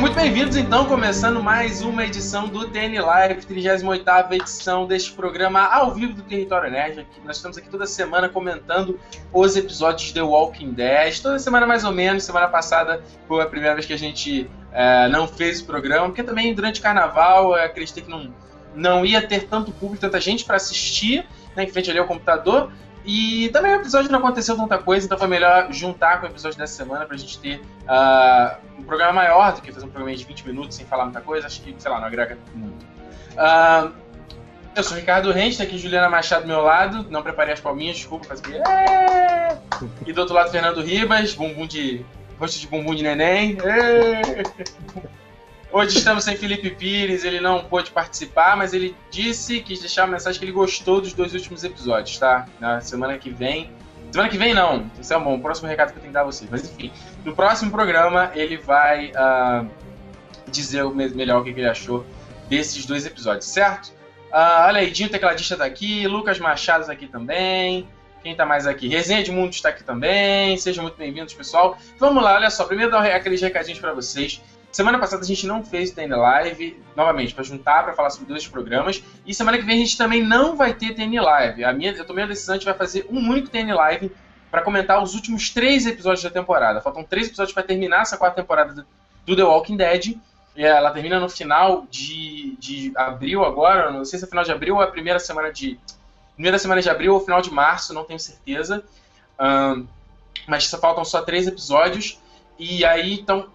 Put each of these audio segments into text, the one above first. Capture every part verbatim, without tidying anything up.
Sejam muito bem-vindos, então, começando mais uma edição do T N Live, trigésima oitava edição deste programa ao vivo do Território Nerd. Nós estamos aqui toda semana comentando os episódios de The Walking Dead, toda semana mais ou menos. Semana passada foi a primeira vez que a gente é, não fez o programa, porque também durante o carnaval eu acreditei que não, não ia ter tanto público, tanta gente para assistir, né, em frente ali ao computador. E também o episódio não aconteceu tanta coisa, então foi melhor juntar com o episódio dessa semana pra gente ter uh, um programa maior do que fazer um programa de vinte minutos sem falar muita coisa. Acho que, sei lá, não agrega muito. Uh, eu sou o Ricardo Rente, tá aqui Juliana Machado do meu lado. Não preparei as palminhas, desculpa, faz aqui. É! E do outro lado, Fernando Ribas, bumbum de... rosto de bumbum de neném. É! Hoje estamos sem Felipe Pires, ele não pôde participar, mas ele disse, quis deixar a mensagem que ele gostou dos dois últimos episódios, tá? Na semana que vem... Semana que vem não, isso é bom, o próximo recado que eu tenho que dar a vocês. Mas enfim, no próximo programa ele vai uh, dizer o melhor o que ele achou desses dois episódios, certo? Uh, olha aí, Dinho, tecladista tá aqui, Lucas Machado tá aqui também... Quem tá mais aqui? Resenha de Mundo está aqui também. Sejam muito bem-vindos, pessoal. Vamos lá, olha só. Primeiro dar aqueles recadinhos para vocês. Semana passada a gente não fez o T N Live, novamente, para juntar, para falar sobre dois programas. E semana que vem a gente também não vai ter T N Live. A minha, eu tomei a decisão, a gente vai fazer um único T N Live para comentar os últimos três episódios da temporada. Faltam três episódios para terminar essa quarta temporada do The Walking Dead. Ela termina no final de, de abril agora, não sei se é final de abril ou a primeira semana de... Primeira semana de abril ou final de março, não tenho certeza. Um, mas só faltam só três episódios. E aí, então,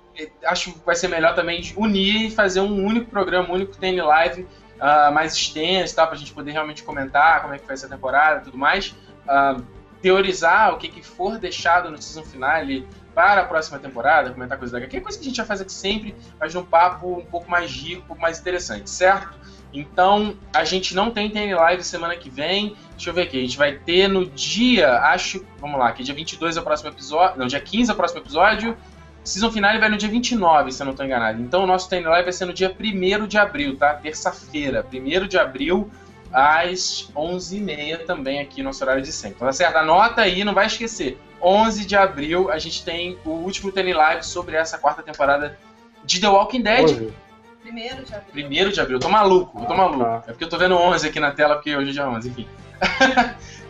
acho que vai ser melhor também unir e fazer um único programa, um único T N Live uh, mais extenso, tá? Pra gente poder realmente comentar como é que foi essa temporada e tudo mais. Uh, teorizar o que, que for deixado no season finale para a próxima temporada, comentar coisa daqui. É coisa que a gente já faz aqui sempre, mas num papo um pouco mais rico, um pouco mais interessante, certo? Então, a gente não tem T N Live semana que vem. Deixa eu ver aqui. A gente vai ter no dia, acho... Vamos lá, que dia vinte e dois é o próximo episódio... Não, dia quinze é o próximo episódio. Season final vai no dia vinte e nove, se eu não estou enganado. Então, o nosso T N Live vai ser no dia primeiro de abril, tá? Terça-feira, primeiro de abril, às onze e meia também aqui, nosso horário de sempre. Então, tá certo? Anota aí, não vai esquecer. onze de abril, a gente tem o último T N Live sobre essa quarta temporada de The Walking Dead. Hoje. Primeiro de abril. Primeiro de abril, eu tô maluco, eu tô maluco. É porque eu tô vendo onze aqui na tela, porque hoje é dia onze, enfim.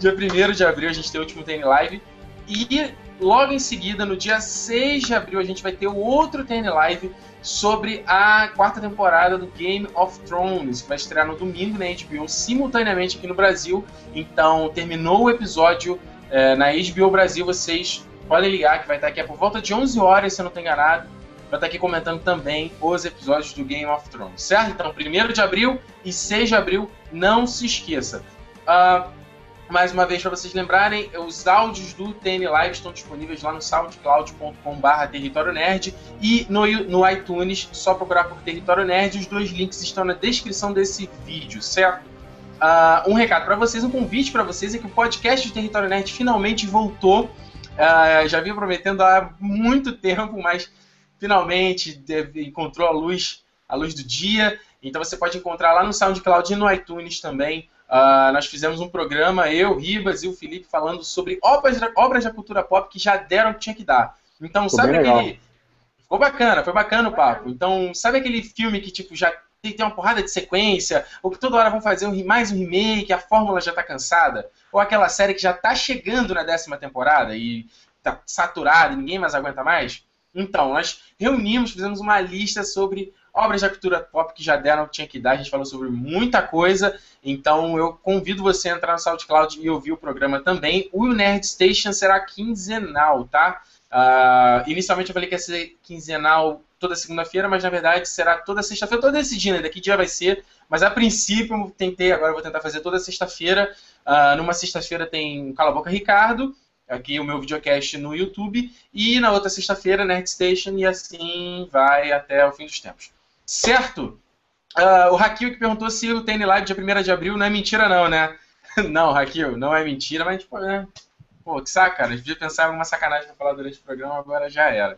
Dia primeiro de abril a gente tem o último T N Live. E logo em seguida, no dia seis de abril, a gente vai ter o outro T N Live sobre a quarta temporada do Game of Thrones, que vai estrear no domingo na H B O, simultaneamente aqui no Brasil. Então, terminou o episódio é, na H B O Brasil, vocês podem ligar, que vai estar aqui por volta de onze horas, se eu não tô enganado. Vai estar aqui comentando também os episódios do Game of Thrones, certo? Então, primeiro de abril e seis de abril, não se esqueça. Uh, mais uma vez, para vocês lembrarem, os áudios do T N Live estão disponíveis lá no soundcloud ponto com barra Território Nerd e no, no iTunes, só procurar por Território Nerd. Os dois links estão na descrição desse vídeo, certo? Uh, um recado para vocês, um convite para vocês é que o podcast do Território Nerd finalmente voltou. Uh, já vinha prometendo há muito tempo, mas... Finalmente encontrou a luz, a luz do dia. Então você pode encontrar lá no SoundCloud e no iTunes também. Uh, nós fizemos um programa, eu, Ribas e o Felipe, falando sobre obras da, obras da cultura pop que já deram o que tinha que dar. Então, ficou sabe aquele... Legal. Ficou bacana, foi bacana o papo. Então, sabe aquele filme que tipo já tem, tem uma porrada de sequência? Ou que toda hora vão fazer um, mais um remake, a fórmula já está cansada? Ou aquela série que já está chegando na décima temporada e está saturada, ninguém mais aguenta mais? Então, nós reunimos, fizemos uma lista sobre obras da cultura pop que já deram o que tinha que dar. A gente falou sobre muita coisa. Então, eu convido você a entrar no SoundCloud e ouvir o programa também. O Nerd Station será quinzenal, tá? Uh, inicialmente eu falei que ia ser quinzenal toda segunda-feira, mas na verdade será toda sexta-feira. Eu estou decidindo ainda que dia vai ser, mas a princípio eu tentei, agora eu vou tentar fazer toda sexta-feira. Uh, numa sexta-feira tem Cala a Boca Ricardo, aqui o meu videocast no YouTube, e na outra sexta-feira, Nerd Station, e assim vai até o fim dos tempos. Certo? Uh, o Raquel que perguntou se o T N Live dia primeiro de abril não é mentira não, né? Não, Raquel, não é mentira, mas tipo, né? Pô, que saco, cara, a gente podia pensar em alguma sacanagem pra falar durante o programa, agora já era.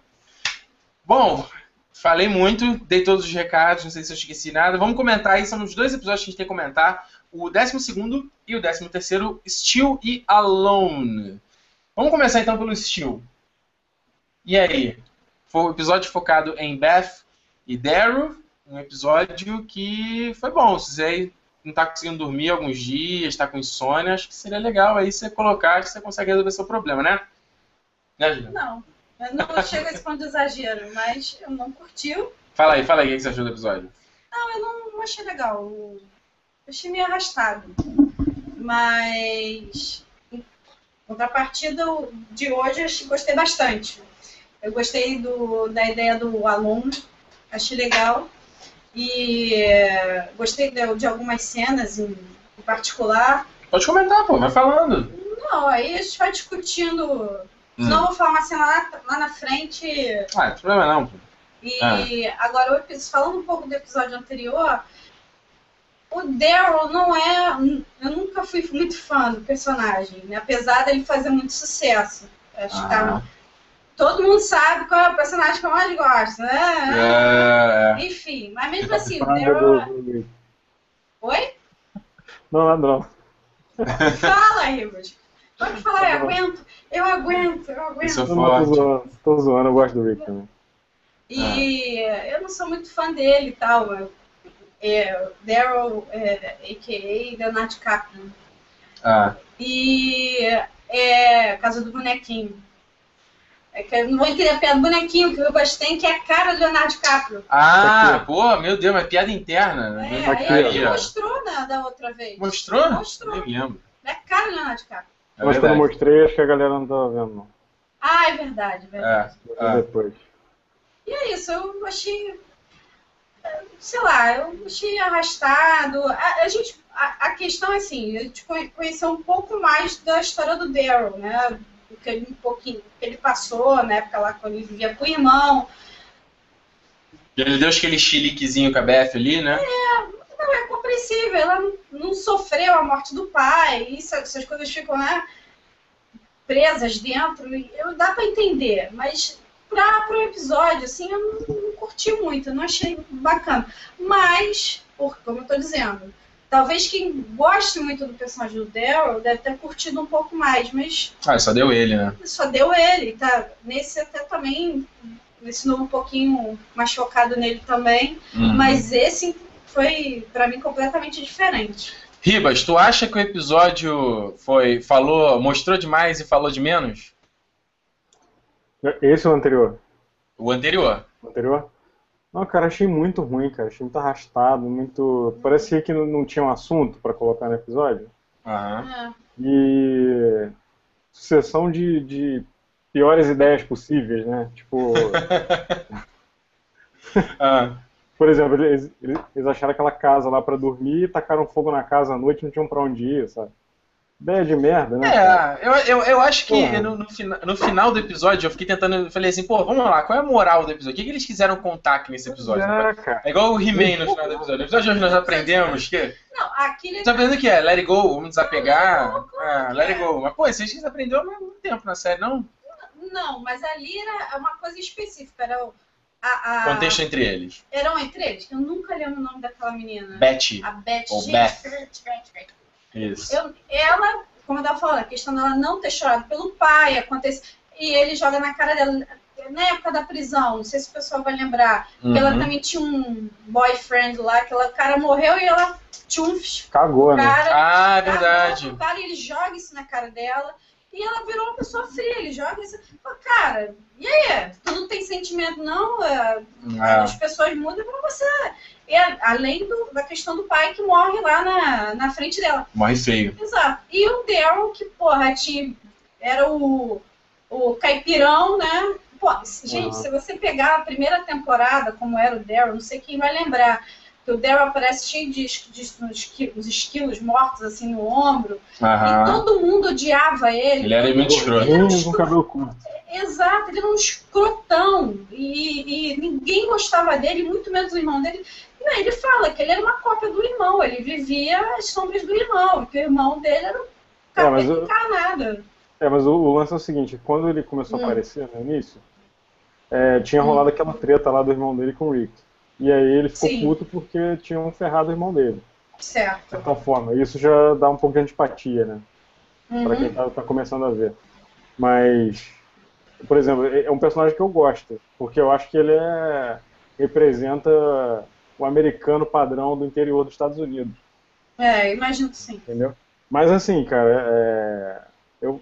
Bom, falei muito, dei todos os recados, não sei se eu esqueci nada, vamos comentar aí, são os dois episódios que a gente tem que comentar, o décimo segundo e o décimo terceiro, Still e Alone. Vamos começar então pelo Still. E aí? Foi um episódio focado em Beth, e Daryl, um episódio que foi bom. Se você não está conseguindo dormir alguns dias, está com insônia, acho que seria legal aí você colocar que você consegue resolver seu problema, né? Né, Juliana? Não, eu não chego a esse ponto de exagero, mas eu não curtiu. Fala aí, fala aí, o que você achou do episódio? Não, eu não, não achei legal. Eu achei meio arrastado. Mas, em contrapartida de hoje, eu gostei bastante. Eu gostei do, da ideia do aluno, achei legal. E é, gostei de, de algumas cenas em, em particular. Pode comentar, pô, vai falando. Não, aí a gente vai discutindo. Hum. Não vou falar uma cena lá, lá na frente. Ah, não tem problema não, pô. E é. agora, falando um pouco do episódio anterior, o Daryl não é... Eu nunca fui muito fã do personagem, né? Apesar dele fazer muito sucesso. Acho ah. que tá, todo mundo sabe qual é o personagem que eu mais gosto, né? É. Enfim, mas mesmo assim, o Daryl... Oi? Não, não. Fala, Ribas. Pode falar, eu aguento, eu aguento, eu aguento. Isso é forte. Tô zoando, eu gosto do Rick também. E ah. eu não sou muito fã dele e tal. É, Daryl, é, a k a. Leonardo DiCaprio. Ah. E é a casa do bonequinho. É que eu não vou entender a piada do bonequinho, que o Lucas tem, que é a cara do Leonardo DiCaprio. Ah, aqui. Pô, meu Deus, mas piada interna. É, aqui, aí ele ó. mostrou na, da outra vez. Mostrou? Ele mostrou. Eu lembro. É a cara do Leonardo DiCaprio. É Mas quando eu mostrei, acho que a galera não tava vendo, não. Ah, é verdade, verdade. É, é. Depois. E é isso, eu achei, sei lá, eu achei arrastado. A, a, gente, a, a questão é assim, a gente conheceu um pouco mais da história do Daryl, né? Do que ele, um pouquinho, que ele passou na né? época lá quando ele vivia com o irmão. Ele deu aquele chiliquezinho com a Beth ali, né? É, não, é compreensível, ela não, não sofreu a morte do pai, isso, essas coisas ficam, né, presas dentro, eu, dá pra entender, mas... Para o episódio, assim, eu não, não curti muito, não achei bacana. Mas, por, como eu tô dizendo, talvez quem goste muito do personagem do Daryl deve ter curtido um pouco mais, mas... Ah, só deu ele, né? Só deu ele, tá? Nesse até também, nesse novo um pouquinho mais focado nele também, uhum. mas esse foi, para mim, completamente diferente. Ribas, tu acha que o episódio foi, falou, mostrou demais e falou de menos? Esse ou o anterior? O anterior. O anterior? Não, cara, achei muito ruim, cara. Achei muito arrastado, muito... Parecia que não tinha um assunto pra colocar no episódio. Aham. E... Sucessão de, de piores ideias possíveis, né? Tipo... ah. Por exemplo, eles, eles acharam aquela casa lá pra dormir, tacaram fogo na casa à noite e não tinham pra onde ir, sabe? Ideia de merda, né? É, eu, eu, eu acho que no, no, fina, no final do episódio eu fiquei tentando, eu falei assim, pô, vamos lá, qual é a moral do episódio? O que, que eles quiseram contar aqui nesse episódio? É, cara. É igual o He-Man no final do episódio. No episódio de hoje nós aprendemos que... Não, aquele... Nós aprendemos o que é? Let it go, vamos desapegar, não, não, ah, let it go. Mas, pô, vocês aprenderam há muito tempo na série, não? Não, mas ali era uma coisa específica, era o... A, a... Contexto entre eles. Eram entre eles, eu nunca lembro o nome daquela menina. Betty. A Betty. Ou Beth. Isso. Eu, ela, como eu estava falando, a questão dela não ter chorado pelo pai, acontece, e ele joga na cara dela, na época da prisão, não sei se o pessoal vai lembrar, uhum. que ela também tinha um boyfriend lá, que o cara morreu e ela tchumf, cagou, né? Cara, ah, é verdade. Cara, e ele joga isso na cara dela, e ela virou uma pessoa fria, ele joga isso, fala, cara, e aí? Tu não tem sentimento não? É, ah. As pessoas mudam pra você... É, além do, da questão do pai que morre lá na, na frente dela. Morre feio. Exato. E o Daryl, que, porra, tinha, era o, o caipirão, né? Pô, gente, uhum. se você pegar a primeira temporada, como era o Daryl, não sei quem vai lembrar, que o Daryl aparece cheio de, de uns esquilos mortos, assim, no ombro, uhum. e todo mundo odiava ele. Ele era muito escroto. Ele com cabelo curto. Exato, ele era um escrotão, e, e ninguém gostava dele, muito menos o irmão dele. Ele fala que ele era uma cópia do irmão, ele vivia as sombras do irmão, que o irmão dele era um cabelo encarnado. É, mas o, o lance é o seguinte, quando ele começou hum. a aparecer no início, é, tinha rolado hum. aquela treta lá do irmão dele com o Rick. E aí ele ficou Sim. puto porque tinham ferrado o irmão dele. Certo. De certa forma, isso já dá um pouco de antipatia, né? Uhum. Pra quem tá, tá começando a ver. Mas, por exemplo, é um personagem que eu gosto, porque eu acho que ele é... representa o americano padrão do interior dos Estados Unidos. É, imagino que sim. Entendeu? Mas assim, cara, é, eu,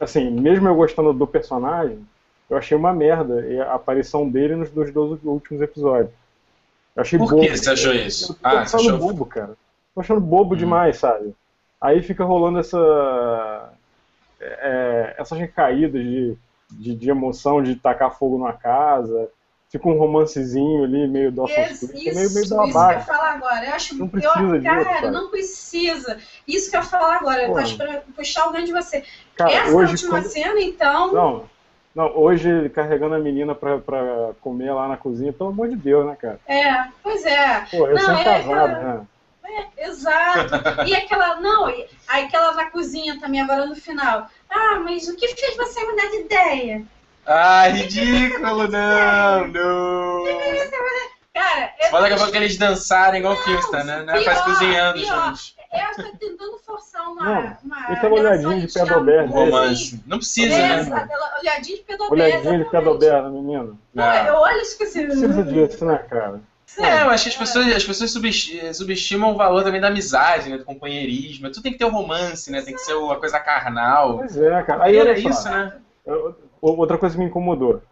assim, mesmo eu gostando do personagem, eu achei uma merda a aparição dele nos dois últimos episódios. Eu achei Por bobo. Por que você achou isso? Eu tô ah, achando achou... bobo, cara. Tô achando bobo hum. demais, sabe? Aí fica rolando essa... É, essas recaídas de, de, de emoção, de tacar fogo numa casa, fica um romancezinho ali, meio do isso, meio, meio isso que eu falar agora, eu acho não precisa eu, cara, disso, cara, não precisa, isso que eu ia falar agora, eu acho pra puxar alguém de você, cara, essa hoje, última quando... cena, então... Não, não, hoje carregando a menina pra, pra comer lá na cozinha, pelo amor de Deus, né, cara? É, pois é. Pô, eu não, sempre é, casado, é... né? É, exato. E aquela, não, aí aquela na cozinha também, agora no final. Ah, mas o que fez você mudar de ideia? Ah, ridículo, não, não. Cara, essa... Mas daqui a pouco eles dançarem igual o Kirsten, né? Pior, faz cozinhando, pior. Gente. Ela tá tentando forçar uma... uma aquela olhadinha de pedoberna. Não precisa, essa, né? Ela, olhadinha de pedoberna. Olhadinha de pedoberna, menino. Ah. Eu olho e esqueci. Não precisa disso, né, cara? É, eu acho que as pessoas, as pessoas subestimam o valor também da amizade, né, do companheirismo. Tudo tem que ter o romance, né? Tem que ser uma coisa carnal. Pois é, cara. Aí era isso, só, né? Outra coisa que me incomodou.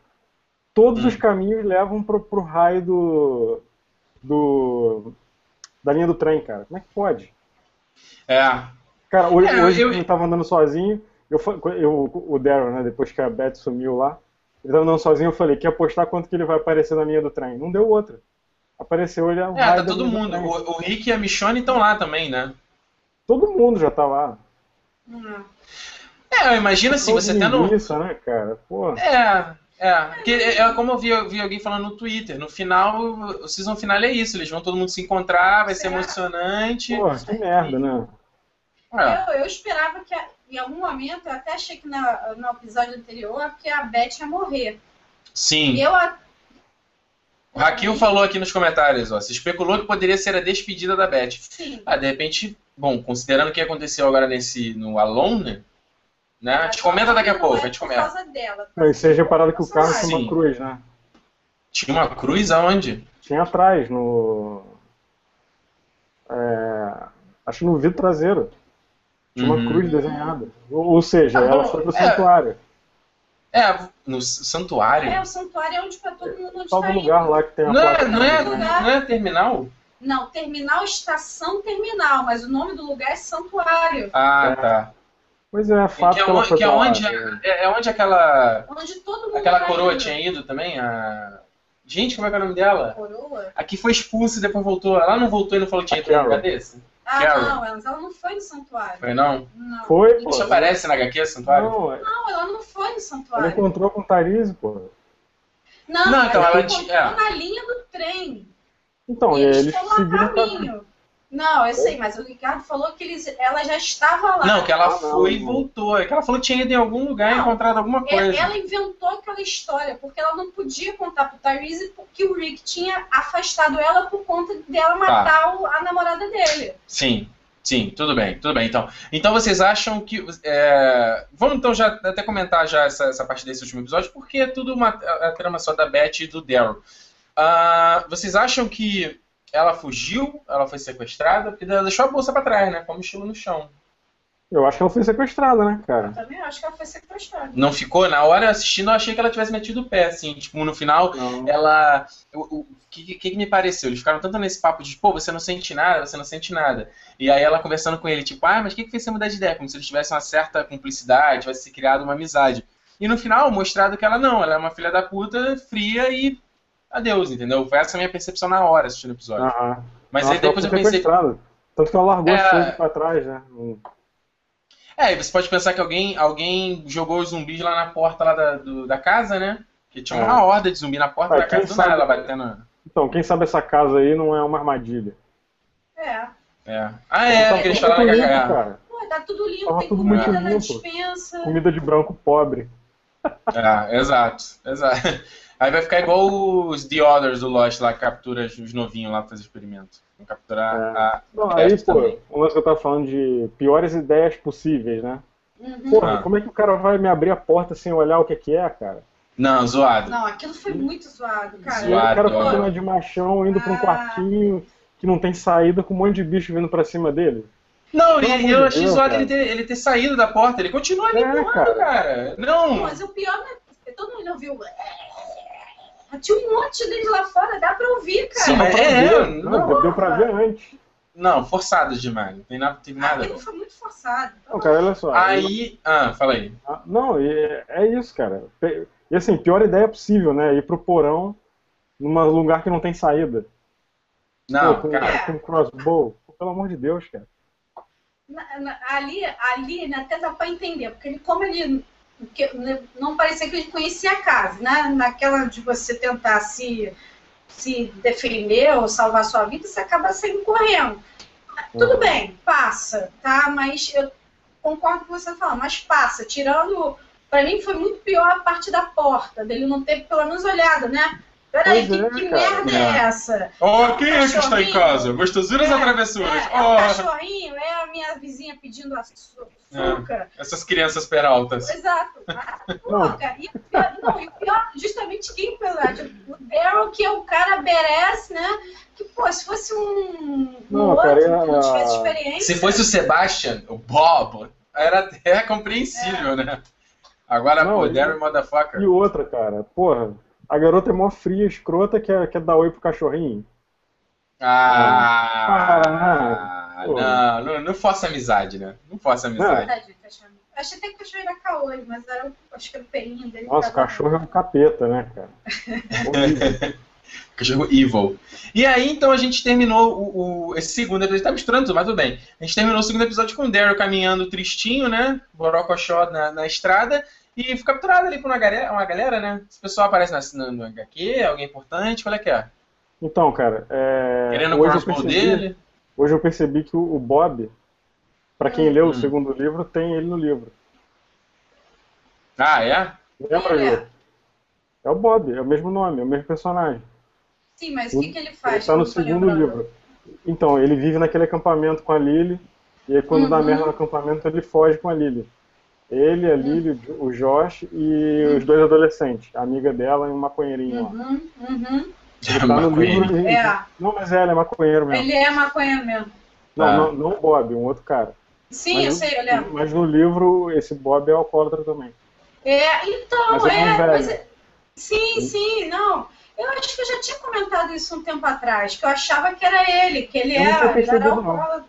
Todos hum. os caminhos levam pro, pro raio do, do... da linha do trem, cara. Como é que pode? É. Cara, hoje, é, hoje eu, eu tava andando sozinho. Eu, eu, o Daryl, né? Depois que a Beth sumiu lá. Ele tava andando sozinho, eu falei, quer apostar quanto que ele vai aparecer na linha do trem? Não deu outra. Apareceu ele... É, tá todo mundo. O, o Rick e a Michonne estão lá também, né? Todo mundo já tá lá. Hum. É, eu imagino assim, você tendo... Isso, né, cara? Pô. É, é. Porque é como eu vi, eu vi alguém falando no Twitter, no final, o season final é isso, eles vão todo mundo se encontrar, vai ser emocionante. Pô, que merda, né? É. Eu, eu esperava que, em algum momento, eu até achei que na, no episódio anterior, que a Beth ia morrer. Sim. E eu até... O Raquel falou aqui nos comentários, ó, se especulou que poderia ser a despedida da Beth. Sim. Ah, de repente, bom, considerando o que aconteceu agora nesse, no Alone, né? A gente comenta daqui a pouco, a gente comenta. Por causa dela. Não, e vocês repararam que o carro tinha uma cruz, né? Tinha uma cruz aonde? Tinha atrás, no... É, acho no vidro traseiro. Tinha uhum. uma cruz desenhada. Ou, ou seja, ah, ela foi pro é... santuário. É, no santuário. É, o santuário é onde para todo mundo onde está lugar lá que tem a não, placa, é, não, é, não é terminal? Não, terminal, estação terminal, mas o nome do lugar é santuário. Ah, é. Tá. Pois é, fato. E que é, que que é, onde, é, é onde aquela onde todo mundo aquela coroa indo. Tinha ido também? A... Gente, como é que é o nome dela? Coroa? Aqui foi expulsa e depois voltou. Ela não voltou e não falou que tinha ido no lugar desse? Ah, Carol. Não, ela não foi no santuário. Foi não? Não. Foi, pô. Isso aparece na agá quê, santuário? Não, não, ela não foi no santuário. Ela encontrou com o Tariz, pô. Não, não então, ela encontrou é. na linha do trem. Então, e eles, eles estão lá a caminho. Não, eu sei, mas o Ricardo falou que eles, ela já estava lá. Não, que ela foi e voltou. É que ela falou que tinha ido em algum lugar e encontrado alguma coisa. Ela inventou aquela história, porque ela não podia contar pro Tyrese porque o Rick tinha afastado ela por conta dela matar tá. o, a namorada dele. Sim, sim, tudo bem, tudo bem. Então, então vocês acham que... É, vamos então já até comentar já essa, essa parte desse último episódio, porque é tudo uma a trama só da Beth e do Daryl. Uh, vocês acham que... Ela fugiu, ela foi sequestrada, porque ela deixou a bolsa pra trás, né? Com a mochila no chão. Eu acho que ela foi sequestrada, né, cara? Eu também acho que ela foi sequestrada. Não ficou? Na hora assistindo, eu achei que ela tivesse metido o pé, assim. Tipo, no final, não. ela... O, o que, que me pareceu? Eles ficaram tanto nesse papo de, pô, você não sente nada, você não sente nada. E aí ela conversando com ele, tipo, ah, mas o que, que fez você mudar de ideia? Como se eles tivessem uma certa cumplicidade, tivesse se criado uma amizade. E no final, mostrado que ela não, ela é uma filha da puta, fria e... Adeus, entendeu? Foi essa a minha percepção na hora assistindo o episódio. Ah, mas nossa, aí depois eu pensei... Tanto que ela largou é... as coisas pra trás, né? É, e você pode pensar que alguém, alguém jogou os zumbis lá na porta lá da, do, da casa, né? Que tinha uma é. horda de zumbi na porta ah, da casa, sabe... do nada, ela batendo... Então, quem sabe essa casa aí não é uma armadilha. É. É. Ah, é, porque eles falaram que cara. Pô, tá tudo limpo, tava tem tudo comida na limpo. Dispensa. Comida de branco pobre. É, exato, exato. Aí vai ficar igual os The Others do Lost lá, que captura os novinhos lá pra fazer experimento. Vão capturar é. a... Não, aí, pô, o lance que eu tava falando de piores ideias possíveis, né? Uhum. Porra, ah. como é que o cara vai me abrir a porta sem olhar o que que é, cara? Não, zoado. Não, aquilo foi muito zoado, cara. Zoado, o cara com cima de machão, indo ah. pra um quartinho que não tem saída, com um monte de bicho vindo pra cima dele. Não, e eu achei zoado ele ter, ele ter saído da porta. Ele continua ali empurrando, cara. cara. Não. Mas o pior, né? Todo mundo ouviu... Tinha um monte deles lá fora, dá pra ouvir, cara. Sim, mas é, é, não, não, deu pra ver antes. Não, forçado demais, não tem nada. Tem nada. Ah, ele foi muito forçado. Não, cara, olha só. Aí, ah, fala aí. Ah, não, é, é isso, cara. E assim, pior ideia possível, né? Ir pro porão, num lugar que não tem saída. Não, pô, com, cara. Com crossbow, pelo amor de Deus, cara. Na, na, ali, ali, até dá pra entender, porque ele, como ele... Porque não parecia que ele conhecia a casa, né? Naquela de você tentar se, se defender ou salvar sua vida, você acaba saindo correndo. Tudo bem, passa, tá? Mas eu concordo com você falando, mas passa. Tirando, pra mim foi muito pior a parte da porta, dele não ter pelo menos olhado, né? Peraí, que, é, que merda é, é essa? Oh, quem é que está em casa? Gostosuras é, ou travessuras? É, oh. É o cachorrinho, é a minha vizinha pedindo açúcar. É, essas crianças peraltas. Exato. Açúcar. E o pior, não, e o pior, justamente quem o Daryl, que é o cara badass, né? Que, pô, se fosse um, um não, outro que não tivesse experiência... Se fosse o Sebastian, o Bob, era até compreensível, é. né? Agora, não, pô, e, Daryl motherfucker. E outra, cara, porra... A garota é mó fria, escrota, quer, quer dar oi pro cachorrinho. Ah, ah não, não, não força amizade, né? Não força amizade. Não. Eu achei até que o cachorro era caolho, mas era, acho que era o perinho dele. Nossa, o cachorro é um capeta, né, cara? Cachorro evil. E aí, então, a gente terminou o, o, esse segundo episódio. Tá misturando tudo, mas tudo bem. A gente terminou o segundo episódio com o Daryl caminhando tristinho, né? Borocochó na, na estrada. E fica capturado ali por uma galera, uma galera, né? Esse pessoal aparece na, no H Q, alguém importante, qual é que é? Então, cara, é... Querendo hoje o crossbow dele. Hoje eu percebi que o Bob, pra quem hum. leu o segundo livro, tem ele no livro. Ah, é? Lembra, Ju? É. é o Bob, é o mesmo nome, é o mesmo personagem. Sim, mas o que, que ele faz? Ele tá no segundo livro. Então, ele vive naquele acampamento com a Lily, e aí quando uhum. dá merda no acampamento, ele foge com a Lily. Ele, a Lily, uhum. o Josh e os dois adolescentes, a amiga dela e um maconheirinho lá. Uhum, uhum. Ele tá no livro de... é. Não, mas é, ele é maconheiro mesmo. Ele é maconheiro mesmo. Não, ah. não, não o Bob, um outro cara. Sim, mas eu no, sei, eu lembro. Mas no livro, esse Bob é alcoólatra também. É, então, mas é... é mas é... Sim, sim, não. Eu acho que eu já tinha comentado isso um tempo atrás, que eu achava que era ele, que ele eu era, não ele era alcoólatra. Não.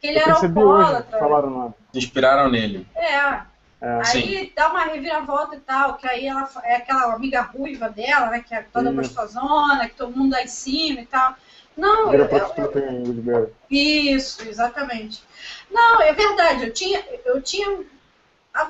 Que ele eu era alcoólatra. Falaram nada. Inspiraram nele. É. É, aí sim. dá uma reviravolta e tal, que aí ela é aquela amiga ruiva dela, né, que é toda gostosona, que todo mundo lá em cima e tal. Não, eu, eu, eu, isso, exatamente. Não, é verdade, eu tinha, eu tinha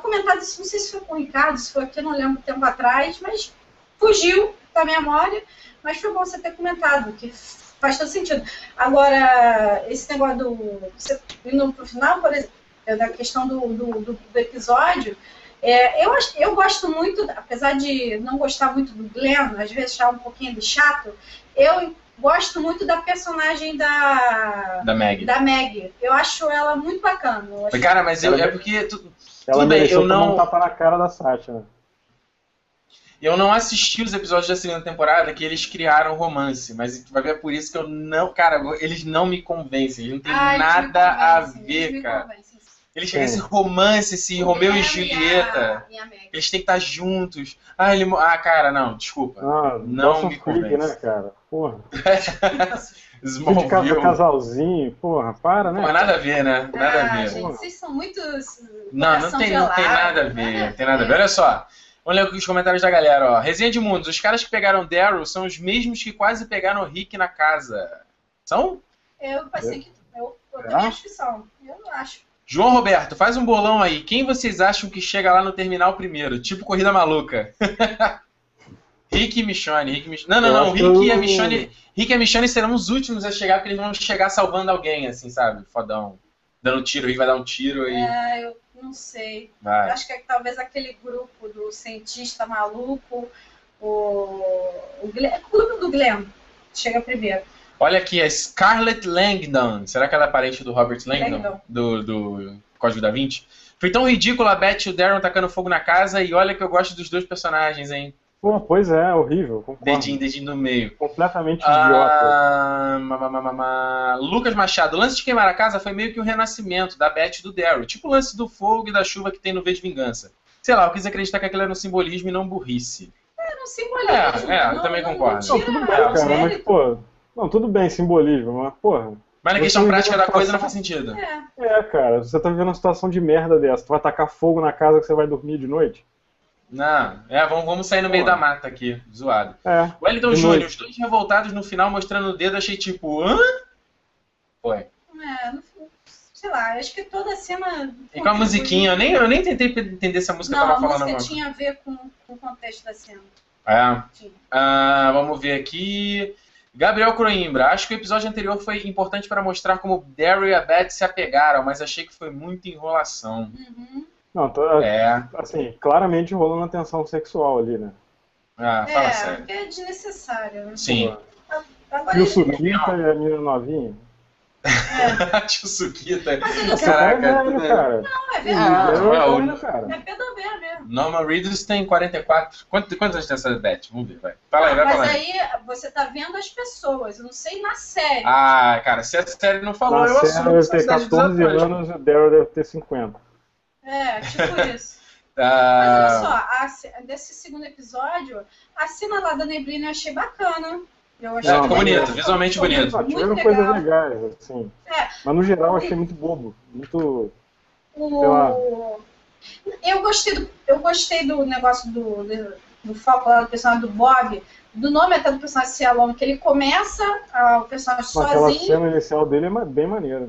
comentado isso, não sei se foi com o Ricardo, se foi aqui, não lembro, tempo atrás, mas fugiu da memória, mas foi bom você ter comentado, que faz todo sentido. Agora, esse negócio do... Você indo pro final, por exemplo, da questão do, do, do, do episódio, é, eu, eu gosto muito, apesar de não gostar muito do Glenn, às vezes achar um pouquinho de chato, eu gosto muito da personagem da... Da Maggie. Da Maggie. Eu acho ela muito bacana. Acho... Cara, mas eu, é porque... Tu, ela tudo bem, eu não... tapa na cara da Sasha. Eu não assisti os episódios da segunda temporada que eles criaram romance, mas tu vai ver por isso que eu não... Cara, eles não me convencem, eles não tem Ai, nada a ver, cara. Eles têm esse romance, esse Romeu e Julieta. E a, e a eles têm que estar juntos. Ah, ele, ah cara, não, desculpa. Ah, não me convence. Né, cara? Porra. Smallville. Casalzinho, porra, para, né? Porra, nada a ver, né? Nada ah, a ver. Gente, vocês são muito... Não, não tem, gelado, não tem nada a ver. Não tem nada a ver. Olha só. Olha os comentários da galera. Ó. Resenha de Mundo. Os caras que pegaram Daryl são os mesmos que quase pegaram o Rick na casa. São? Eu pensei que... Eu, eu também acho que são. Eu não acho. João Roberto, faz um bolão aí. Quem vocês acham que chega lá no terminal primeiro? Tipo Corrida Maluca. Rick e Michonne. Rick e Mich... Não, não, não. Rick e, a Michonne... Rick e a Michonne serão os últimos a chegar, porque eles vão chegar salvando alguém, assim, sabe? Fodão. Dando tiro. O Rick vai dar um tiro e... É, eu não sei. Vai. Eu acho que é, talvez aquele grupo do cientista maluco, o... O, Glenn... o grupo do Glenn chega primeiro. Olha aqui, a Scarlett Langdon. Será que ela é parente do Robert Langdon? Langdon. Do, do Código da Vinci? Foi tão ridículo a Beth e o Daryl tacando fogo na casa, e olha que eu gosto dos dois personagens, hein? Pô, pois é, horrível. Concordo. Dedinho, dedinho no meio. Completamente ah, idiota. Ma, ma, ma, ma, ma. Lucas Machado. O lance de queimar a casa foi meio que o renascimento da Beth e do Daryl. Tipo o lance do fogo e da chuva que tem no V de Vingança. Sei lá, eu quis acreditar que aquilo era um simbolismo e não burrice. Era um simbolismo. É, é não, eu também não, concordo. Não, tudo bem, cara, mas, pô... Não, tudo bem, simbolismo, mas, porra... Mas na questão prática da coisa não faz sentido. É. é, cara, você tá vivendo uma situação de merda dessa. Tu vai tacar fogo na casa que você vai dormir de noite? Não, é, vamos, vamos sair no meio da mata aqui, zoado. É, Wellington Júnior, os dois revoltados no final mostrando o dedo, achei tipo, hã? Foi. É, sei lá, acho que toda a cena... E com a musiquinha, eu nem, eu nem tentei entender se a música tava falando. Não, a música tinha a ver com, com o contexto da cena. É, ah, vamos ver aqui... Gabriel Croimbra, acho que o episódio anterior foi importante para mostrar como Daryl e a Beth se apegaram, mas achei que foi muita enrolação. Uhum. Não, tô, é. assim, claramente rolando uma tensão sexual ali, né? Ah, fala é, sério. É desnecessário, né? Sim. E o Sukita e a menina novinha? É. Tio Sukita. Caraca. Não, é verdade. É, é pedoveira mesmo. Norman Reedus tem quarenta e quatro. Quantos anos tem essa Beth? Vamos ver, vai. Fala aí, vai falar. Mas aí você tá vendo as pessoas, eu não sei na série. Ah, cara, se a série não falou, eu assumo. Deve ter quatorze anos e o Daryl deve ter cinquenta. É, tipo isso. Mas olha só, desse segundo episódio, a cena lá da neblina eu achei bacana. Eu achei não, ficou bonito, visualmente bonito. Só tiveram coisas legais, assim. É, mas no geral eu achei muito bobo. Muito. O... Eu, gostei do, eu gostei do negócio do, do, do foco lá do personagem do Bob, do nome até do personagem ser Alone, que ele começa ah, o personagem mas sozinho. Aquela cena inicial dele é bem maneira.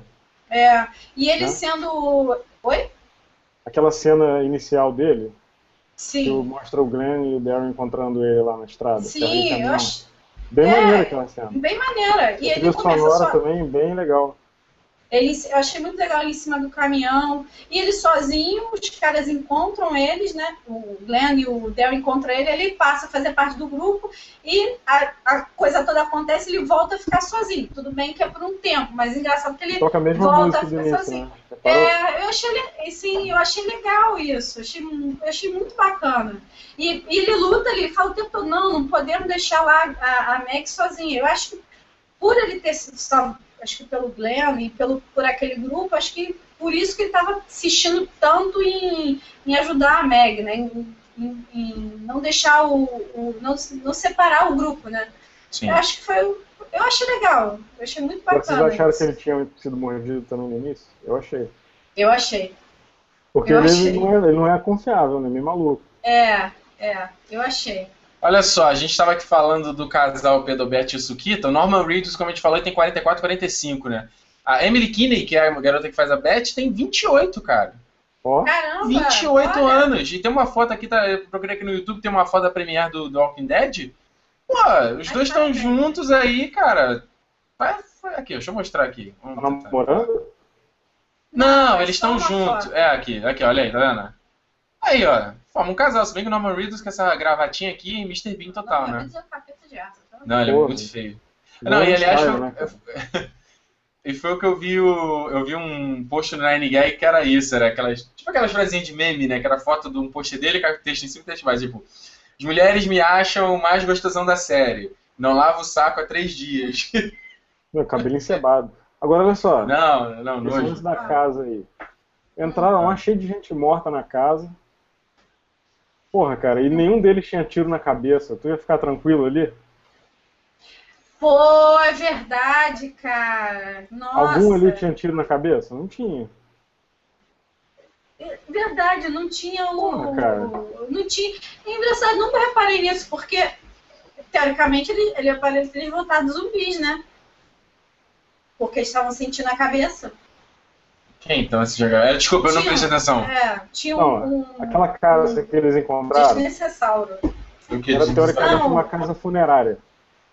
É. E ele é. sendo. Oi? Aquela cena inicial dele. Sim. Que mostra o Glenn e o Daryl encontrando ele lá na estrada. Sim, eu achei. Bem é, maneira aquela cena. Bem maneira. E ele começa só... também, bem legal. Ele, eu achei muito legal ele em cima do caminhão. E ele sozinho, os caras encontram eles, né? O Glenn e o Daryl encontram ele, ele passa a fazer parte do grupo e a, a coisa toda acontece, ele volta a ficar sozinho. Tudo bem que é por um tempo, mas engraçado que ele volta a ficar início, sozinho. Né? É, eu, achei, assim, eu achei legal isso. Eu achei, eu achei muito bacana. E, e ele luta, ele fala o tempo todo, não, não podemos deixar lá a, a Maggie sozinha. Eu acho que por ele ter sido salvo, acho que pelo Glenn e pelo, por aquele grupo, acho que por isso que ele estava insistindo tanto em, em ajudar a Maggie, né? Em, em, em não deixar o, o não, não separar o grupo, né? Sim. Eu acho que foi, eu achei legal, eu achei muito bacana. Vocês acharam isso. Que ele tinha sido mordido no início? Eu achei. Eu achei. Porque eu ele, achei. Não é, ele não é confiável, né? Meio maluco. É, é, eu achei. Olha só, a gente estava aqui falando do casal Pedobete e Sukita. O Norman Reedus, como a gente falou, tem quarenta e quatro, quarenta e cinco, né? A Emily Kinney, que é a garota que faz a Beth, tem vinte e oito, cara. Oh. Caramba! vinte e oito olha. Anos. E tem uma foto aqui, tá, eu procurei aqui no YouTube, tem uma foto da premiere do, do Walking Dead. Pô, os dois estão juntos aí, cara. Aqui, deixa eu mostrar aqui. Namorando? Não, não, eles estão juntos. É, aqui, aqui, olha aí, tá vendo? Aí, ó. Forma um casal, se bem que o Norman Reedus com essa gravatinha aqui é mister Bean total, não, né? É um capeta de asa, tá? Não, ele é muito feio. Não, não e aliás, foi, né, e foi o que eu vi, o, eu vi um post no nine gag que era isso, era aquelas, tipo aquelas frasinhas de meme, né, que era foto de um post dele com o texto em cima e texto embaixo, tipo, as mulheres me acham mais gostosão da série, não lavo o saco há três dias. Meu cabelo encebado. Agora, olha só. Não, não, não. Os da casa aí. Entraram lá cheio de gente morta na casa. Porra, cara, e nenhum deles tinha tiro na cabeça. Tu ia ficar tranquilo ali? Pô, é verdade, cara. Nossa. Algum ali tinha tiro na cabeça? Não tinha. Verdade, não tinha o... Porra, cara. Não tinha... É engraçado, nunca reparei nisso, porque, teoricamente, ele, ele apareceu desvoltado zumbis, né? Porque eles estavam sentindo a cabeça. Quem então esse jogador? Desculpa, eu não prestei atenção. É, tinha um... Não, aquela casa um, que eles encontraram... Desnecessário. Era teoricamente uma casa funerária.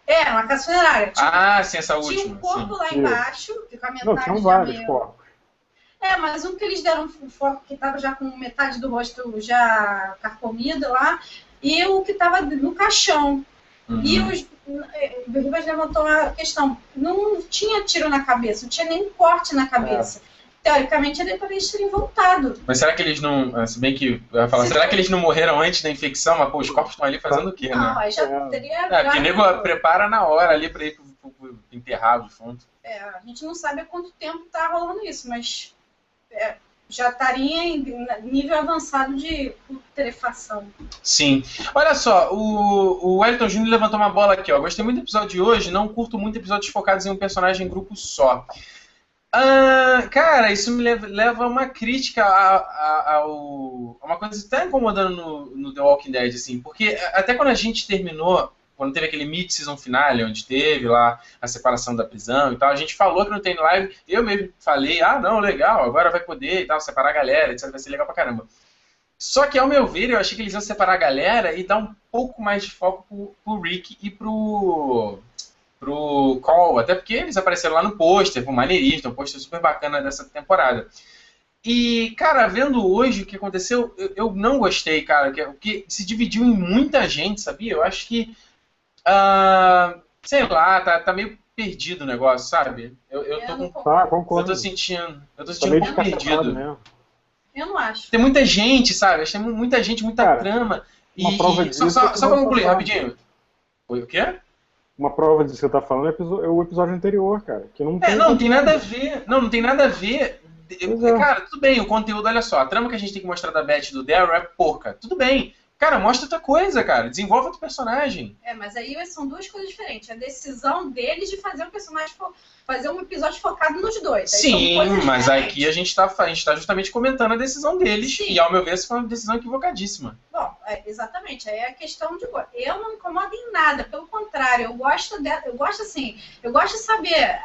É, uma casa funerária. Tinha, ah, sim, essa última. Tinha um corpo sim. lá embaixo, que com a metade... Não, tinham vários meio... corpos. É, mas um que eles deram um foco que estava já com metade do rosto já carcomido lá, e o que estava no caixão. Uhum. E os... O Ribas levantou a questão. Não tinha tiro na cabeça, não tinha nem corte na cabeça. É. teoricamente, ele deveria ter voltado. Mas será que eles não... Se bem que eu ia falar, se será não... que eles não morreram antes da infecção? Mas, pô, os corpos estão ali fazendo o quê, não, né? Não, aí já é. teria... É, porque o nego prepara na hora ali pra ir pro, pro enterrar o fundo. É, a gente não sabe há quanto tempo tá rolando isso, mas... É, já estaria em nível avançado de putrefação. Sim. Olha só, o, o Wellington Júnior levantou uma bola aqui, ó. Gostei muito do episódio de hoje, não curto muito episódios focados em um personagem em grupo só. Ah, cara, isso me leva, leva a uma crítica a, a, ao, a uma coisa que está incomodando no, no The Walking Dead, assim, porque até quando a gente terminou, quando teve aquele mid-season finale, onde teve lá a separação da prisão e tal, a gente falou que no T N Live, eu mesmo falei, ah, não, legal, agora vai poder e tal, separar a galera, etcétera, vai ser legal pra caramba. Só que, ao meu ver, eu achei que eles iam separar a galera e dar um pouco mais de foco pro, pro Rick e pro, pro Cole, até porque eles apareceram lá no pôster, foi maneirista, um pôster super bacana dessa temporada. E, cara, vendo hoje o que aconteceu, eu, eu não gostei, cara, porque se dividiu em muita gente, sabia? Eu acho que Uh, sei lá, tá, tá meio perdido o negócio, sabe? Eu, eu, tô, com... tá, eu tô sentindo, eu tô sentindo um pouco perdido. Eu não acho. Tem muita gente, sabe? Tem muita gente, muita Cara, trama. E, e... Só, só, só pra concluir, rapidinho. Foi o quê? Uma prova disso que você tá falando é o episódio anterior, cara. Que não tem é, não, não tem nada a ver. Não, não tem nada a ver. Eu, cara, tudo bem, o conteúdo, olha só, a trama que a gente tem que mostrar da Beth e do Daryl é porca. Tudo bem. Cara, mostra outra coisa, cara. Desenvolve outro personagem. É, mas aí são duas coisas diferentes. A decisão deles de fazer um personagem, fazer um episódio focado nos dois. Aí sim, mas aqui a gente tá, a gente tá justamente comentando a decisão deles. Sim. E, ao meu ver, essa foi uma decisão equivocadíssima. Bom, é, exatamente. Aí é a questão de... Eu não me incomodo em nada. Pelo contrário, eu gosto de, eu gosto assim... Eu gosto de saber...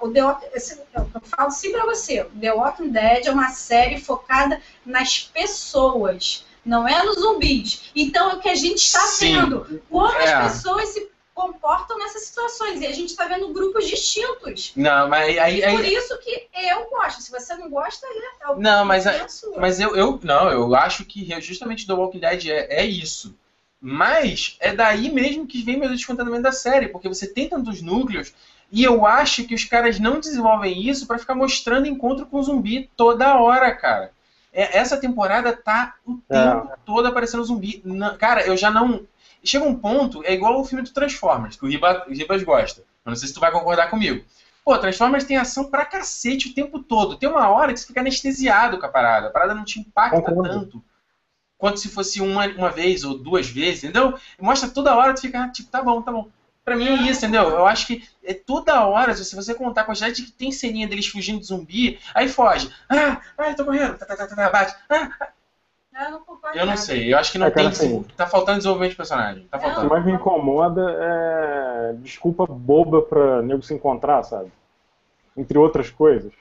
O The Walking, eu falo sim pra você. The Walking Dead é uma série focada nas pessoas. Não é nos zumbis. Então é o que a gente está vendo. Como é. as pessoas se comportam nessas situações. E a gente está vendo grupos distintos. Não, mas aí, aí, por aí... isso que eu gosto. Se você não gosta, é o Não, mas, é mas eu, eu, não, eu acho que justamente The Walking Dead é, é isso. Mas é daí mesmo que vem meu descontentamento da série. Porque você tem tantos núcleos. E eu acho que os caras não desenvolvem isso para ficar mostrando encontro com zumbi toda hora, cara. Essa temporada tá o tempo é. todo aparecendo zumbi. Não, cara, eu já não... Chega um ponto, é igual o filme do Transformers, que o Ribas, o Ribas gosta. Eu não sei se tu vai concordar comigo. Pô, Transformers tem ação pra cacete o tempo todo. Tem uma hora que você fica anestesiado com a parada. A parada não te impacta é tanto quanto se fosse uma, uma vez ou duas vezes, entendeu? Mostra toda hora, tu fica, tipo, tá bom, tá bom. Pra mim é isso, entendeu? Eu acho que é toda hora, se você contar a quantidade de que tem ceninha deles fugindo de zumbi, aí foge. Ah, ah, eu tô correndo. Tá, tá, tá, tá, bate. Ah, ah. Eu não, eu não sei, eu acho que não é, tem. Cara, assim, tá faltando desenvolvimento de personagem. Tá faltando. O que mais me incomoda é desculpa boba pra nego se encontrar, sabe? Entre outras coisas.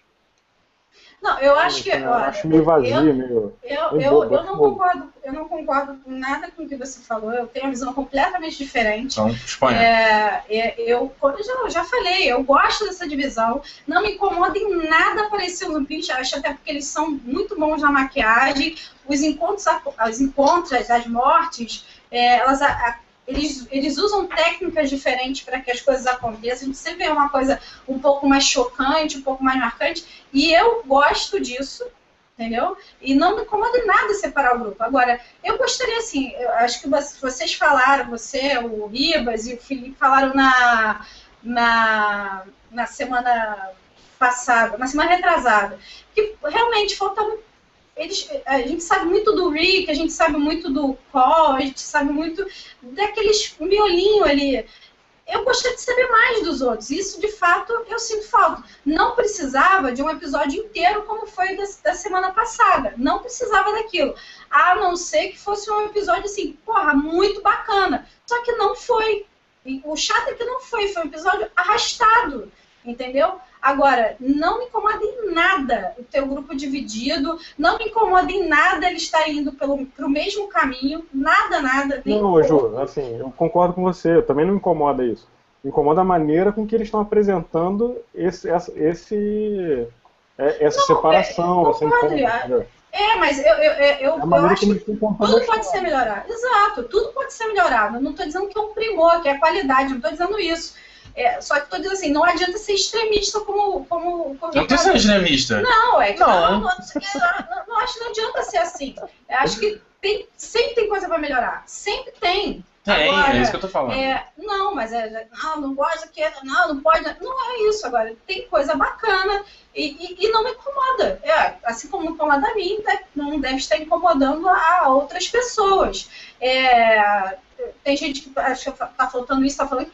Não, eu acho que... Eu acho meio vazio, meio... Eu, eu, eu, eu, não concordo, eu não concordo nada com o que você falou, eu tenho uma visão completamente diferente. Então, Espanha. É, é, eu, eu, já, eu já falei, eu gosto dessa divisão, não me incomoda em nada aparecer no pitch, acho até porque eles são muito bons na maquiagem, os encontros, as, encontros, as mortes, é, elas... A, a, Eles, eles usam técnicas diferentes para que as coisas aconteçam. A gente sempre vê uma coisa um pouco mais chocante, um pouco mais marcante. E eu gosto disso, entendeu? E não me incomoda em nada separar o grupo. Agora, eu gostaria, assim, eu acho que vocês falaram, você, o Ribas e o Felipe falaram na, na, na semana passada, na semana retrasada, que realmente falta muito. Eles, a gente sabe muito do Rick, a gente sabe muito do Cole, a gente sabe muito daqueles miolinho ali. Eu gostaria de saber mais dos outros. Isso, de fato, eu sinto falta. Não precisava de um episódio inteiro como foi da, da semana passada. Não precisava daquilo. A não ser que fosse um episódio, assim, porra, muito bacana. Só que não foi. O chato é que não foi. Foi um episódio arrastado. Entendeu? Agora, não me incomoda em nada o teu grupo dividido, não me incomoda em nada ele estar indo pelo, pro mesmo caminho, nada, nada. Não, Ju, assim, eu concordo com você, eu também não me incomoda isso. Me incomoda a maneira com que eles estão apresentando esse, essa, esse, essa não, separação. Essa incomoda. É, mas eu, eu, eu, eu acho que tudo pode ser melhorado. Exato, tudo pode ser melhorado. Eu não estou dizendo que é um primor, que é qualidade, não estou dizendo isso. É, só que estou dizendo assim, não adianta ser extremista como... como, como não precisa ser extremista. Não, é que não, não, não, não, não acho que não adianta ser assim. Acho que tem, sempre tem coisa para melhorar. Sempre tem. Tem, agora, é isso que eu tô falando. É, não, mas é, não, não gosto que não, não pode, não é isso agora. Tem coisa bacana e, e, e não me incomoda. É, assim como não incomoda a mim, não deve estar incomodando a outras pessoas. É, tem gente que acho que tá faltando isso, tá falando,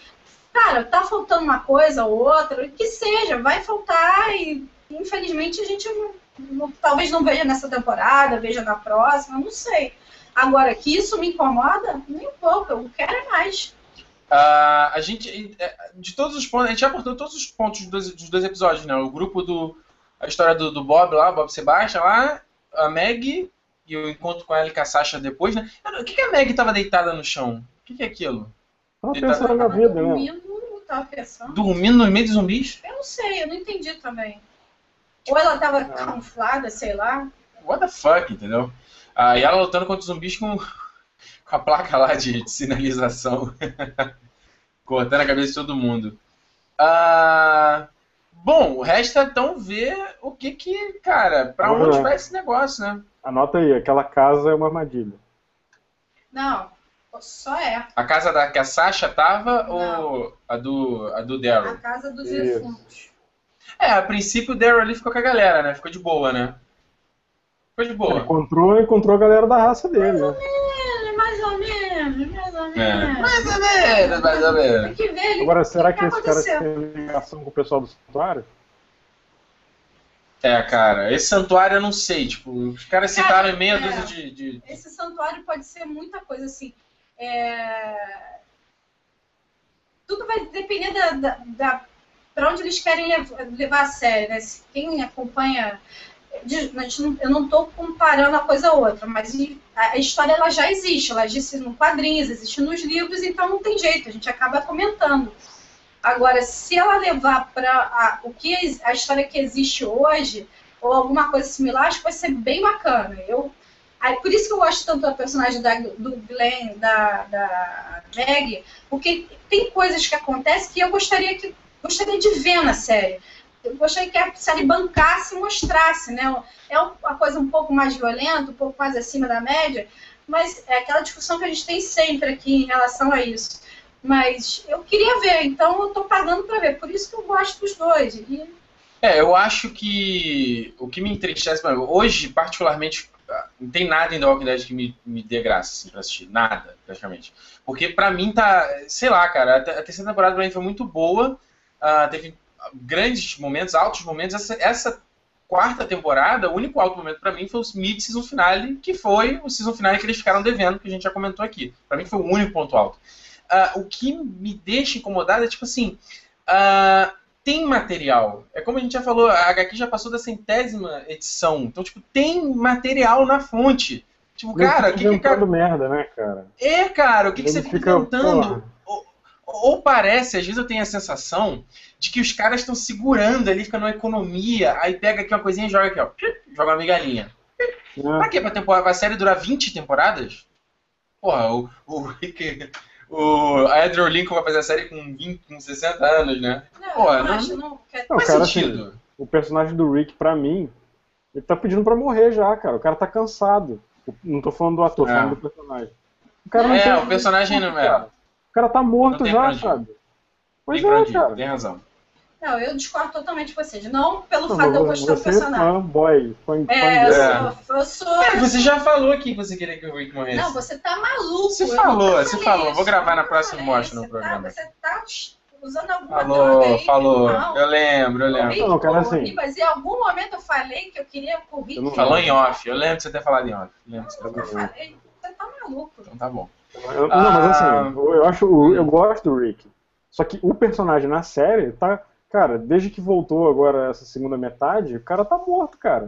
cara, tá faltando uma coisa ou outra, que seja, vai faltar e infelizmente a gente não, não, talvez não veja nessa temporada, veja na próxima, não sei. Agora, que isso me incomoda, nem um pouco, eu quero mais. Ah, a gente, de todos os pontos, a gente já abordou todos os pontos dos dois, dos dois episódios, né? O grupo do, a história do, do Bob lá, Bob Sebastian lá, a Maggie e o encontro com ela e com a Sasha depois, né? O que que a Maggie tava deitada no chão? O que que é aquilo? Tava pensando na vida, né? Tava pensando. Dormindo no meio de zumbis? Eu não sei, eu não entendi também. Ou ela tava ah. camuflada, sei lá. What the fuck, entendeu? Ah, e ela lutando contra os zumbis com, com a placa lá de, de sinalização. Cortando a cabeça de todo mundo. Ah, bom, resta então ver o que que, cara, pra uhum. onde vai esse negócio, né? Anota aí, aquela casa é uma armadilha. Não, só é. A casa da, que a Sasha tava não. ou a do, a do Daryl? A casa dos defuntos. É, a princípio o Daryl ali ficou com a galera, né? Ficou de boa, né? Foi de boa. Encontrou, encontrou a galera da raça dele. Mais ou menos, mais ou menos, mais ou menos. É. Mais ou menos, mais ou menos. Tem que ver ele. Agora, será que, que, que esse cara tem ligação com o pessoal do santuário? É, cara, esse santuário eu não sei. Tipo, os caras citaram em meia dúzia de, de. Esse santuário pode ser muita coisa assim. É... Tudo vai depender da, da, da, pra onde eles querem levar a série, né? Quem acompanha. Eu não estou comparando a coisa a outra, mas a história ela já existe, ela existe nos quadrinhos, existe nos livros, então não tem jeito, a gente acaba comentando. Agora, se ela levar para o que a história que existe hoje, ou alguma coisa similar, acho que vai ser bem bacana. Eu, por isso que eu gosto tanto da personagem da, do Glenn, da, da Maggie, porque tem coisas que acontecem que eu gostaria, que, gostaria de ver na série. Eu gostaria que a série bancasse e mostrasse, né? É uma coisa um pouco mais violenta, um pouco mais acima da média, mas é aquela discussão que a gente tem sempre aqui em relação a isso. Mas eu queria ver, então eu estou pagando para ver, por isso que eu gosto dos dois. E... É, eu acho que o que me entristece, hoje particularmente, não tem nada em The Walking Dead que me, me dê graça assim, para assistir, nada, praticamente. Porque para mim tá, sei lá, cara, a terceira temporada pra mim foi muito boa, uh, teve... grandes momentos, altos momentos. Essa, essa quarta temporada, o único alto momento pra mim foi o mid-season finale, que foi o season finale que eles ficaram devendo, que a gente já comentou aqui. Pra mim foi o único ponto alto. Uh, o que me deixa incomodado é tipo assim, uh, tem material. É como a gente já falou, a agá quê já passou da centésima edição. Então, tipo, tem material na fonte. Tipo, cara, o que que... Cara... merda, né, cara? É, cara, o que, que você fica inventando? Ou parece, às vezes eu tenho a sensação de que os caras estão segurando ali, fica numa economia, aí pega aqui uma coisinha e joga aqui, ó. Joga uma migalhinha. É. Pra quê? Pra temporada, a série durar vinte temporadas? Porra, o, o, o Andrew Lincoln vai fazer a série com, vinte, com sessenta anos, né? Porra, não, não, acho, não, não, não faz cara, sentido. Assim, o personagem do Rick, pra mim, ele tá pedindo pra morrer já, cara. O cara tá cansado. Não tô falando do ator, tô é. falando do personagem. O cara não é, tem o personagem não é... O cara tá morto já, sabe? Pois é, cara. Tem razão. Não, eu discordo totalmente de vocês. Não pelo fato de eu gostar do personagem. Fanboy, fanboy. É, eu sou, eu sou... É, você já falou aqui que você queria que o Rick morresse. Não, você tá maluco. Você falou, você falou. Vou gravar na próxima mostra no programa. Você tá usando alguma droga aí. Falou, falou. Eu lembro, eu lembro. Mas em algum momento eu falei que eu queria que o Rick... Falou em off. Eu lembro de você ter falado em off. Eu nunca falei. Você tá maluco. Então tá bom. Eu, ah, não, mas assim, eu, acho, eu gosto do Rick. Só que o personagem na série tá... Cara, desde que voltou agora essa segunda metade, o cara tá morto, cara.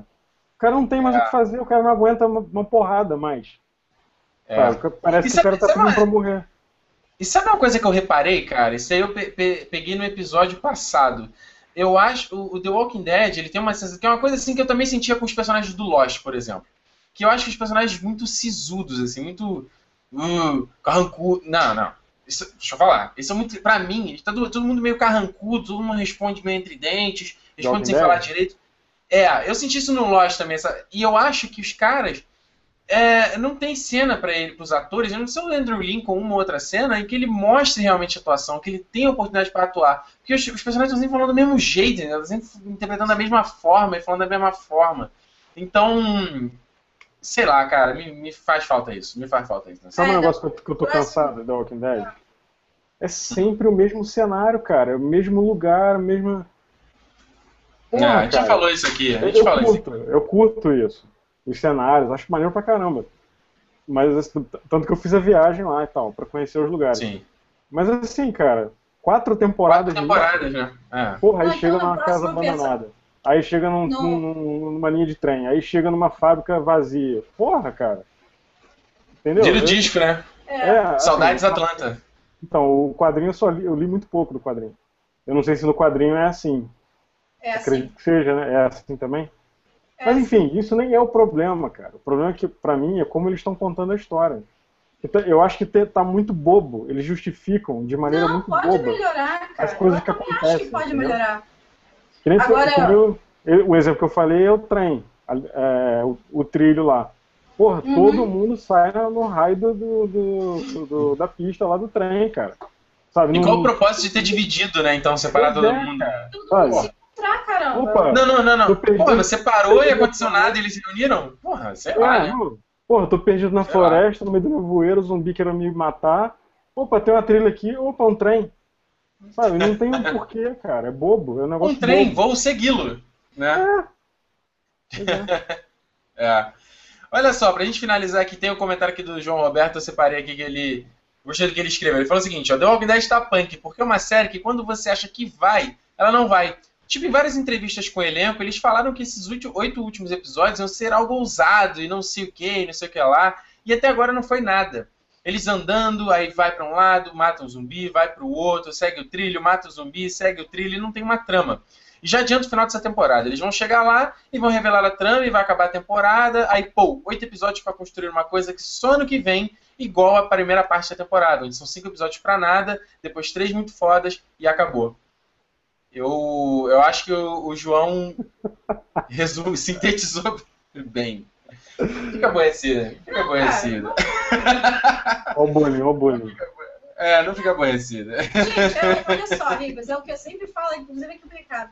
O cara não tem mais é. o que fazer, o cara não aguenta uma, uma porrada mais. É. Cara, parece e que sabe, o cara tá pedindo uma... pra morrer. E sabe uma coisa que eu reparei, cara? Isso aí eu pe pe peguei no episódio passado. Eu acho... O, o The Walking Dead, ele tem uma sensação... Que é uma coisa assim que eu também sentia com os personagens do Lost, por exemplo. Que eu acho que os personagens muito sisudos, assim, muito... Hum, carrancudo. Não, não. Isso, deixa eu falar. Isso é muito, pra mim, tá todo, todo mundo meio carrancudo, todo mundo responde meio entre dentes, responde Dog sem Nerd. Falar direito. É, eu senti isso no Lost também. Essa, e eu acho que os caras... É, não tem cena pra ele, pros atores, eu não sei o Andrew Lincoln, uma ou outra cena, em que ele mostre realmente a atuação, que ele tenha a oportunidade pra atuar. Porque os, os personagens estão sempre falando do mesmo jeito, né? Estão sempre interpretando da mesma forma e falando da mesma forma. Então... Sei lá, cara, me, me faz falta isso, me faz falta isso. Né? Sabe um negócio que eu tô cansado da Walking Dead? É sempre o mesmo cenário, cara, é o mesmo lugar, a mesma... Não, não, a gente já falou isso aqui, a gente eu, falou eu curto, isso aqui. Eu curto isso, os cenários, acho maneiro pra caramba. Mas, tanto que eu fiz a viagem lá e tal, pra conhecer os lugares. Sim. Mas assim, cara, quatro temporadas... Quatro temporadas, já. É. Porra, aí ah, chega então, numa casa abandonada. Pensa. Aí chega num, num, numa linha de trem, aí chega numa fábrica vazia. Porra, cara. Entendeu? Dia do disco, né? É. É, Saudades assim, Atlanta. Então, o quadrinho eu só li, eu li muito pouco do quadrinho. Eu não sei se no quadrinho é assim. É assim. Acredito que seja, né? É assim também. É Mas enfim, assim. Isso nem é o problema, cara. O problema é que, pra mim, é como eles estão contando a história. Eu acho que tá muito bobo. Eles justificam de maneira não, muito boba. Não, pode melhorar, cara. As coisas eu que acontecem. Acho que pode entendeu? Melhorar. Agora, eu, eu, o exemplo que eu falei é o trem, é, o, o trilho lá. Porra, uhum. Todo mundo sai no raio do, do, do, do, da pista lá do trem, cara. Sabe, e qual não... o propósito de ter dividido, né, então, separar todo é, mundo? Todo mundo se encontrar, caramba. Opa, não, não, não, não. Perdido, porra, você parou e aconteceu nada e eles se reuniram? Porra, sei é, lá, né? Porra, tô perdido na sei floresta, lá. No meio do nevoeiro, o zumbi querendo me matar. Opa, tem uma trilha aqui, opa, um trem. Sabe, não tem um porquê, cara. É bobo. É um negócio um trem, bobo. Vou segui-lo. Né? É. É. Olha só, pra gente finalizar aqui, tem um comentário aqui do João Roberto, eu separei aqui que ele... Gostei do que ele escreveu. Ele falou o seguinte, ó, The Walking Dead tá punk, porque é uma série que quando você acha que vai, ela não vai. Tipo, em várias entrevistas com o elenco, eles falaram que esses oito, oito últimos episódios iam ser algo ousado e não sei o que, não sei o que lá, e até agora não foi nada. Eles andando, aí vai para um lado, mata um zumbi, vai para o outro, segue o trilho, mata o zumbi, segue o trilho, e não tem uma trama. E já adianta o final dessa temporada. Eles vão chegar lá e vão revelar a trama e vai acabar a temporada. Aí, pô, oito episódios para construir uma coisa que só ano que vem igual a primeira parte da temporada, onde são cinco episódios para nada, depois três muito fodas e acabou. Eu, eu acho que o, o João resume, sintetizou bem. Fica aborrecido, fica aborrecido. Ó o bullying, ó o bullying. É, não fica aborrecido. Gente, é, olha só, amigos, é o que eu sempre falo, inclusive aqui no mercado.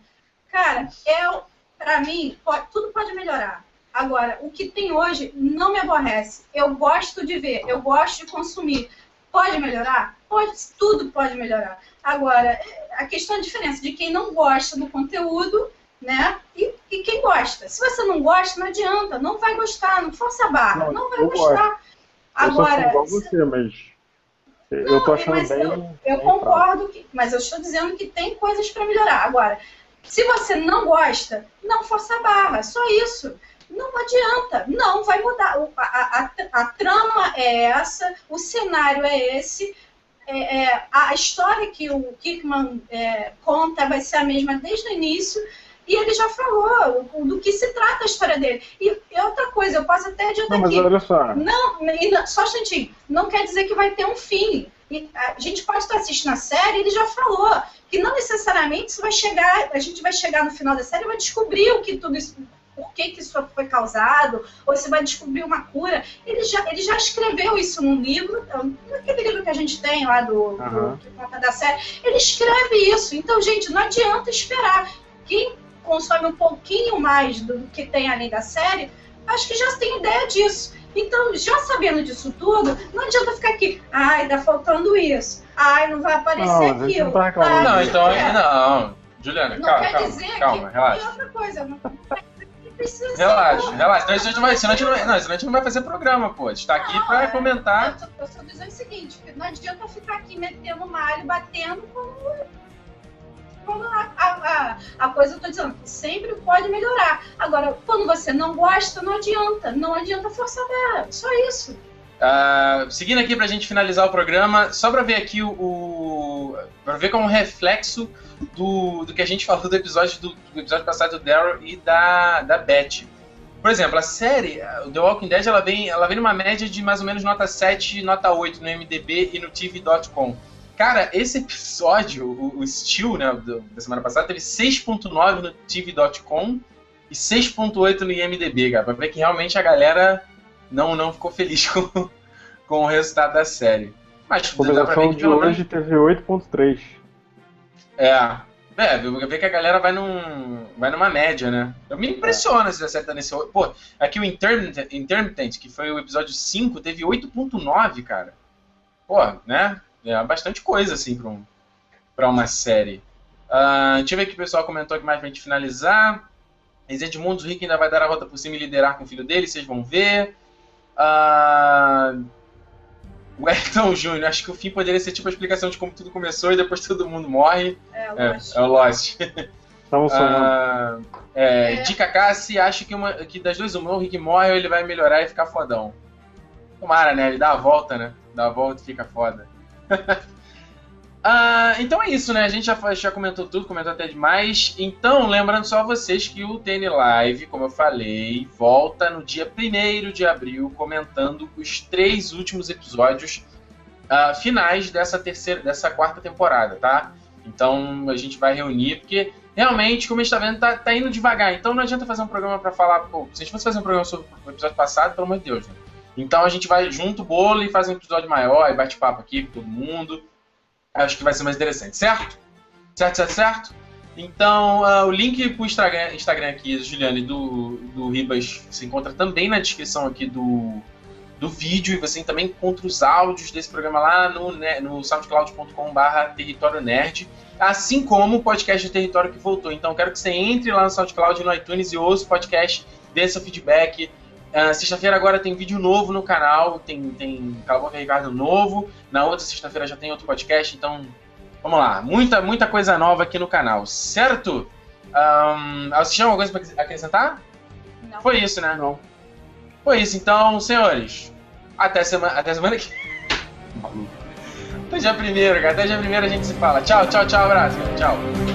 Cara, eu, pra mim, pode, tudo pode melhorar. Agora, o que tem hoje não me aborrece. Eu gosto de ver, eu gosto de consumir. Pode melhorar? Pode, tudo pode melhorar. Agora, a questão é a diferença de quem não gosta do conteúdo... Né? E, e quem gosta. Se você não gosta, não adianta. Não vai gostar, não força a barra. Não, não vai gostar. Gosto. Agora... Eu igual você, se... mas... Eu não, tô achando mas bem... Eu, eu bem concordo, que, mas eu estou dizendo que tem coisas para melhorar. Agora, se você não gosta, não força a barra. Só isso. Não adianta. Não vai mudar. A, a, a, a trama é essa, o cenário é esse... É, é, a história que o Kirkman é, conta vai ser a mesma desde o início... E ele já falou do que se trata a história dele. E outra coisa, eu posso até adiantar aqui. Não, mas olha só. Não, só um instantinho. Não quer dizer que vai ter um fim. E a gente pode estar assistindo a série, ele já falou que não necessariamente isso vai chegar, a gente vai chegar no final da série e vai descobrir o que tudo isso, por que, que isso foi causado, ou se vai descobrir uma cura. Ele já, ele já escreveu isso num livro, naquele livro que a gente tem lá do, uhum. do, da série. Ele escreve isso. Então, gente, não adianta esperar. Quem consome um pouquinho mais do que tem ali da série, acho que já tem ideia disso. Então, já sabendo disso tudo, não adianta ficar aqui, ai, tá faltando isso, ai, não vai aparecer não, aquilo. Não, tá ai, não, então, é. não, Juliana, não calma, calma, dizer calma, que... relaxa. E outra coisa, não precisa relaxa, ser relaxa, senão a gente não vai, senão a gente não vai, não, senão a gente não vai fazer programa, pô, a gente tá aqui não, pra é, comentar. Eu, eu só dizendo o seguinte, não adianta ficar aqui metendo malho, batendo como... Como a, a, a coisa, eu tô dizendo, sempre pode melhorar. Agora, quando você não gosta, não adianta. Não adianta forçar nada. Só isso. Uh, seguindo aqui pra gente finalizar o programa, só pra ver aqui o... o pra ver como um reflexo do, do que a gente falou do episódio, do, do episódio passado do Daryl e da, da Beth. Por exemplo, a série, The Walking Dead, ela vem, ela vem numa média de mais ou menos nota sete, nota oito no I M D B e no T V ponto com. Cara, esse episódio, o, o Still, né, do, da semana passada, teve seis ponto nove no T V ponto com e seis ponto oito no I M D B, cara, pra ver que realmente a galera não, não ficou feliz com, com o resultado da série. Mas a publicação de hoje teve oito ponto três. É, é, ver que a galera vai, num, vai numa média, né? Eu me impressiona se acerta nesse... Pô, aqui o Intermittent, Intermittent, que foi o episódio cinco, teve oito ponto nove, cara. Pô, né? É bastante coisa, assim, pra, um, pra uma série. Uh, deixa eu ver o que o pessoal comentou aqui mais pra gente finalizar. Resenha de Mundo, o Rick ainda vai dar a volta por cima e liderar com o filho dele, vocês vão ver. Uh, o Ayrton Júnior, acho que o fim poderia ser tipo a explicação de como tudo começou e depois todo mundo morre. É, o Lost. É, é o Lost. uh, é, é. Dica Cassi, acho que, uma, que das duas, uma, o Rick morre ou ele vai melhorar e ficar fodão. Tomara, né? Ele dá a volta, né? Dá a volta e fica foda. Ah, então é isso, né? A gente já, já comentou tudo, comentou até demais. Então, lembrando só a vocês que o T N Live, como eu falei, volta no dia primeiro de abril, comentando os três últimos episódios ah, finais dessa, terceira, dessa quarta temporada, tá? Então a gente vai reunir, porque realmente, como a gente tá vendo, tá, tá indo devagar. Então não adianta fazer um programa pra falar, pô, se a gente fosse fazer um programa sobre o episódio passado, pelo amor de Deus, né? Então a gente vai junto, bolo, e faz um episódio maior, e bate papo aqui com todo mundo. Acho que vai ser mais interessante, certo? Certo, certo, certo? Então, uh, o link pro Instagram, Instagram aqui, Juliane, do, do Ribas, se encontra também na descrição aqui do, do vídeo. E você também encontra os áudios desse programa lá no, né, no soundcloud ponto com barra Território Nerd. Assim como o podcast do Território que voltou. Então, quero que você entre lá no SoundCloud e no iTunes e ouça o podcast, dê seu feedback. Uh, sexta-feira agora tem vídeo novo no canal, tem, tem Calabou e Ricardo novo, na outra sexta-feira já tem outro podcast, então vamos lá, muita, muita coisa nova aqui no canal, certo? Um, vocês tinham alguma coisa pra acrescentar? Não. Foi isso, né? Não. Foi isso, então, senhores, até semana, até semana que... Até dia primeiro, cara, até dia primeiro a gente se fala. Tchau, tchau, tchau, abraço, tchau.